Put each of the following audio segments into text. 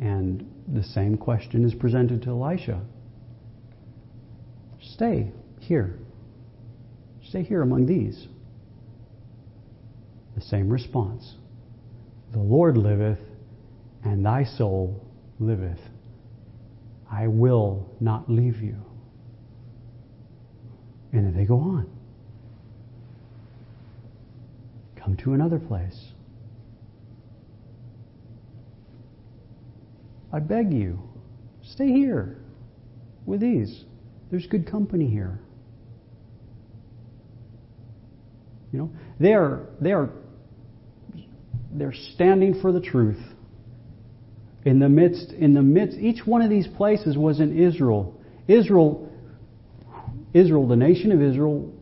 And the same question is presented to Elisha. Stay here. Stay here among these. The same response. The Lord liveth, and thy soul liveth. I will not leave you. And then they go on. Come to another place. I beg you, stay here with these. There's good company here. You know, they're standing for the truth. In the midst, each one of these places was in Israel. Israel, the nation of Israel,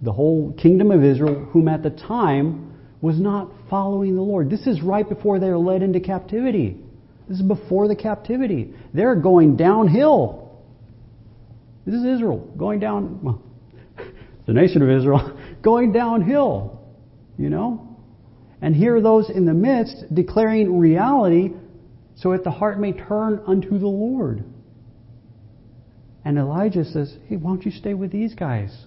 the whole kingdom of Israel, whom at the time was not following the Lord. This is right before they are led into captivity. This is before the captivity. They're going downhill. This is Israel going down. Well, the nation of Israel going downhill, you know. And here are those in the midst declaring reality, so that the heart may turn unto the Lord. And Elijah says, "Hey, why don't you stay with these guys?"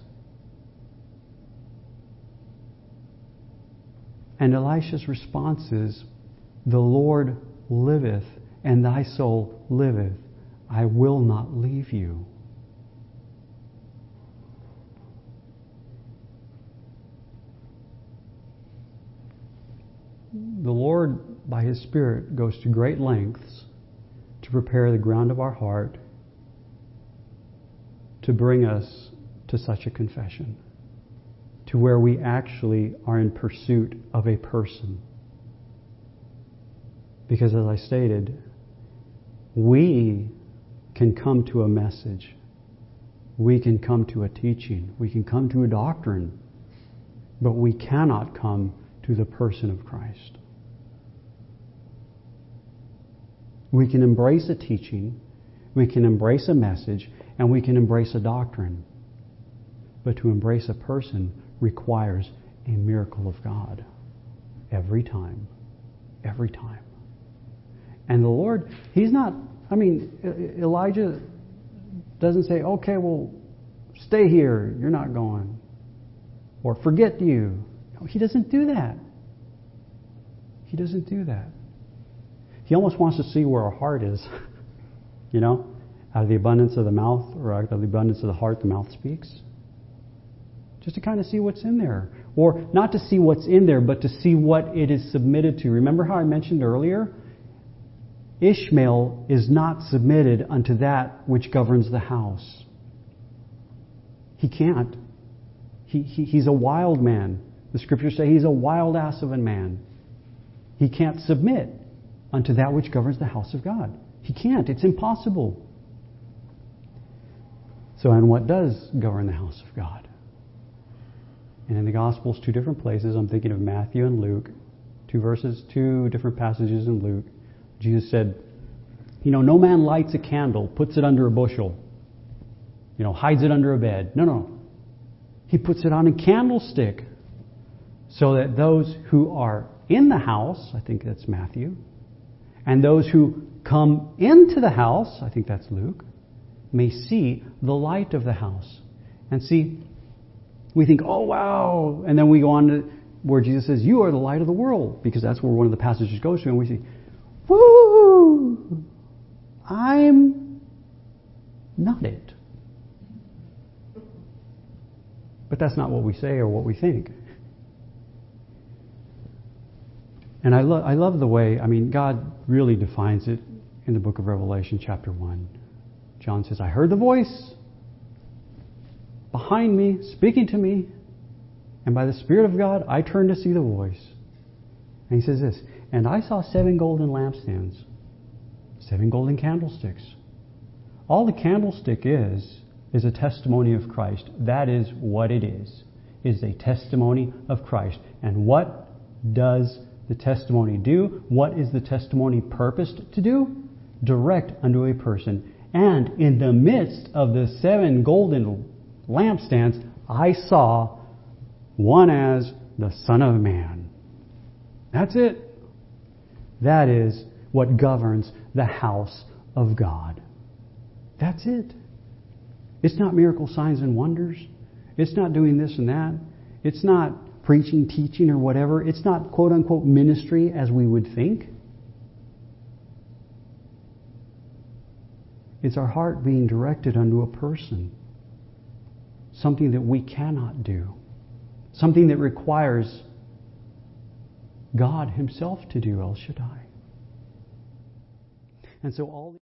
And Elisha's response is, "The Lord liveth, and thy soul liveth. I will not leave you." The Lord, by His Spirit, goes to great lengths to prepare the ground of our heart to bring us to such a confession, to where we actually are in pursuit of a person. Because as I stated, we can come to a message. We can come to a teaching. We can come to a doctrine. But we cannot come to the person of Christ. We can embrace a teaching. We can embrace a message. And we can embrace a doctrine. But to embrace a person requires a miracle of God. Every time. Every time. And the Lord, He's not, I mean, Elijah doesn't say, okay, well, stay here, you're not going. Or forget you. No, He doesn't do that. He doesn't do that. He almost wants to see where our heart is. You know? Out of the abundance of the mouth, or out of the abundance of the heart, the mouth speaks. Just to kind of see what's in there. Or not to see what's in there, but to see what it is submitted to. Remember how I mentioned earlier? Ishmael is not submitted unto that which governs the house. He can't. He's a wild man. The scriptures say he's a wild ass of a man. He can't submit unto that which governs the house of God. He can't. It's impossible. So, and what does govern the house of God? And in the Gospels, two different places, I'm thinking of Matthew and Luke, two different passages in Luke, Jesus said, you know, no man lights a candle, puts it under a bushel, you know, hides it under a bed. No. He puts it on a candlestick so that those who are in the house, I think that's Matthew, and those who come into the house, I think that's Luke, may see the light of the house. And see, we think, oh, wow. And then we go on to where Jesus says, you are the light of the world, because that's where one of the passages goes to, and we see, woo! I'm not it. But that's not what we say or what we think. And I love the way, I mean, God really defines it in the book of Revelation, chapter 1. John says, I heard the voice behind me, speaking to me, and by the Spirit of God, I turned to see the voice. And he says this, and I saw 7 golden lampstands, 7 golden candlesticks. All the candlestick is a testimony of Christ. That is what it is a testimony of Christ. And what does the testimony do? What is the testimony purposed to do? Direct unto a person. And in the midst of the 7 golden lampstands, I saw one as the Son of Man. That's it. That is what governs the house of God. That's it. It's not miracle signs and wonders. It's not doing this and that. It's not preaching, teaching, or whatever. It's not, quote unquote, ministry as we would think. It's our heart being directed unto a person. Something that we cannot do. Something that requires God Himself to do, El Shaddai. And so all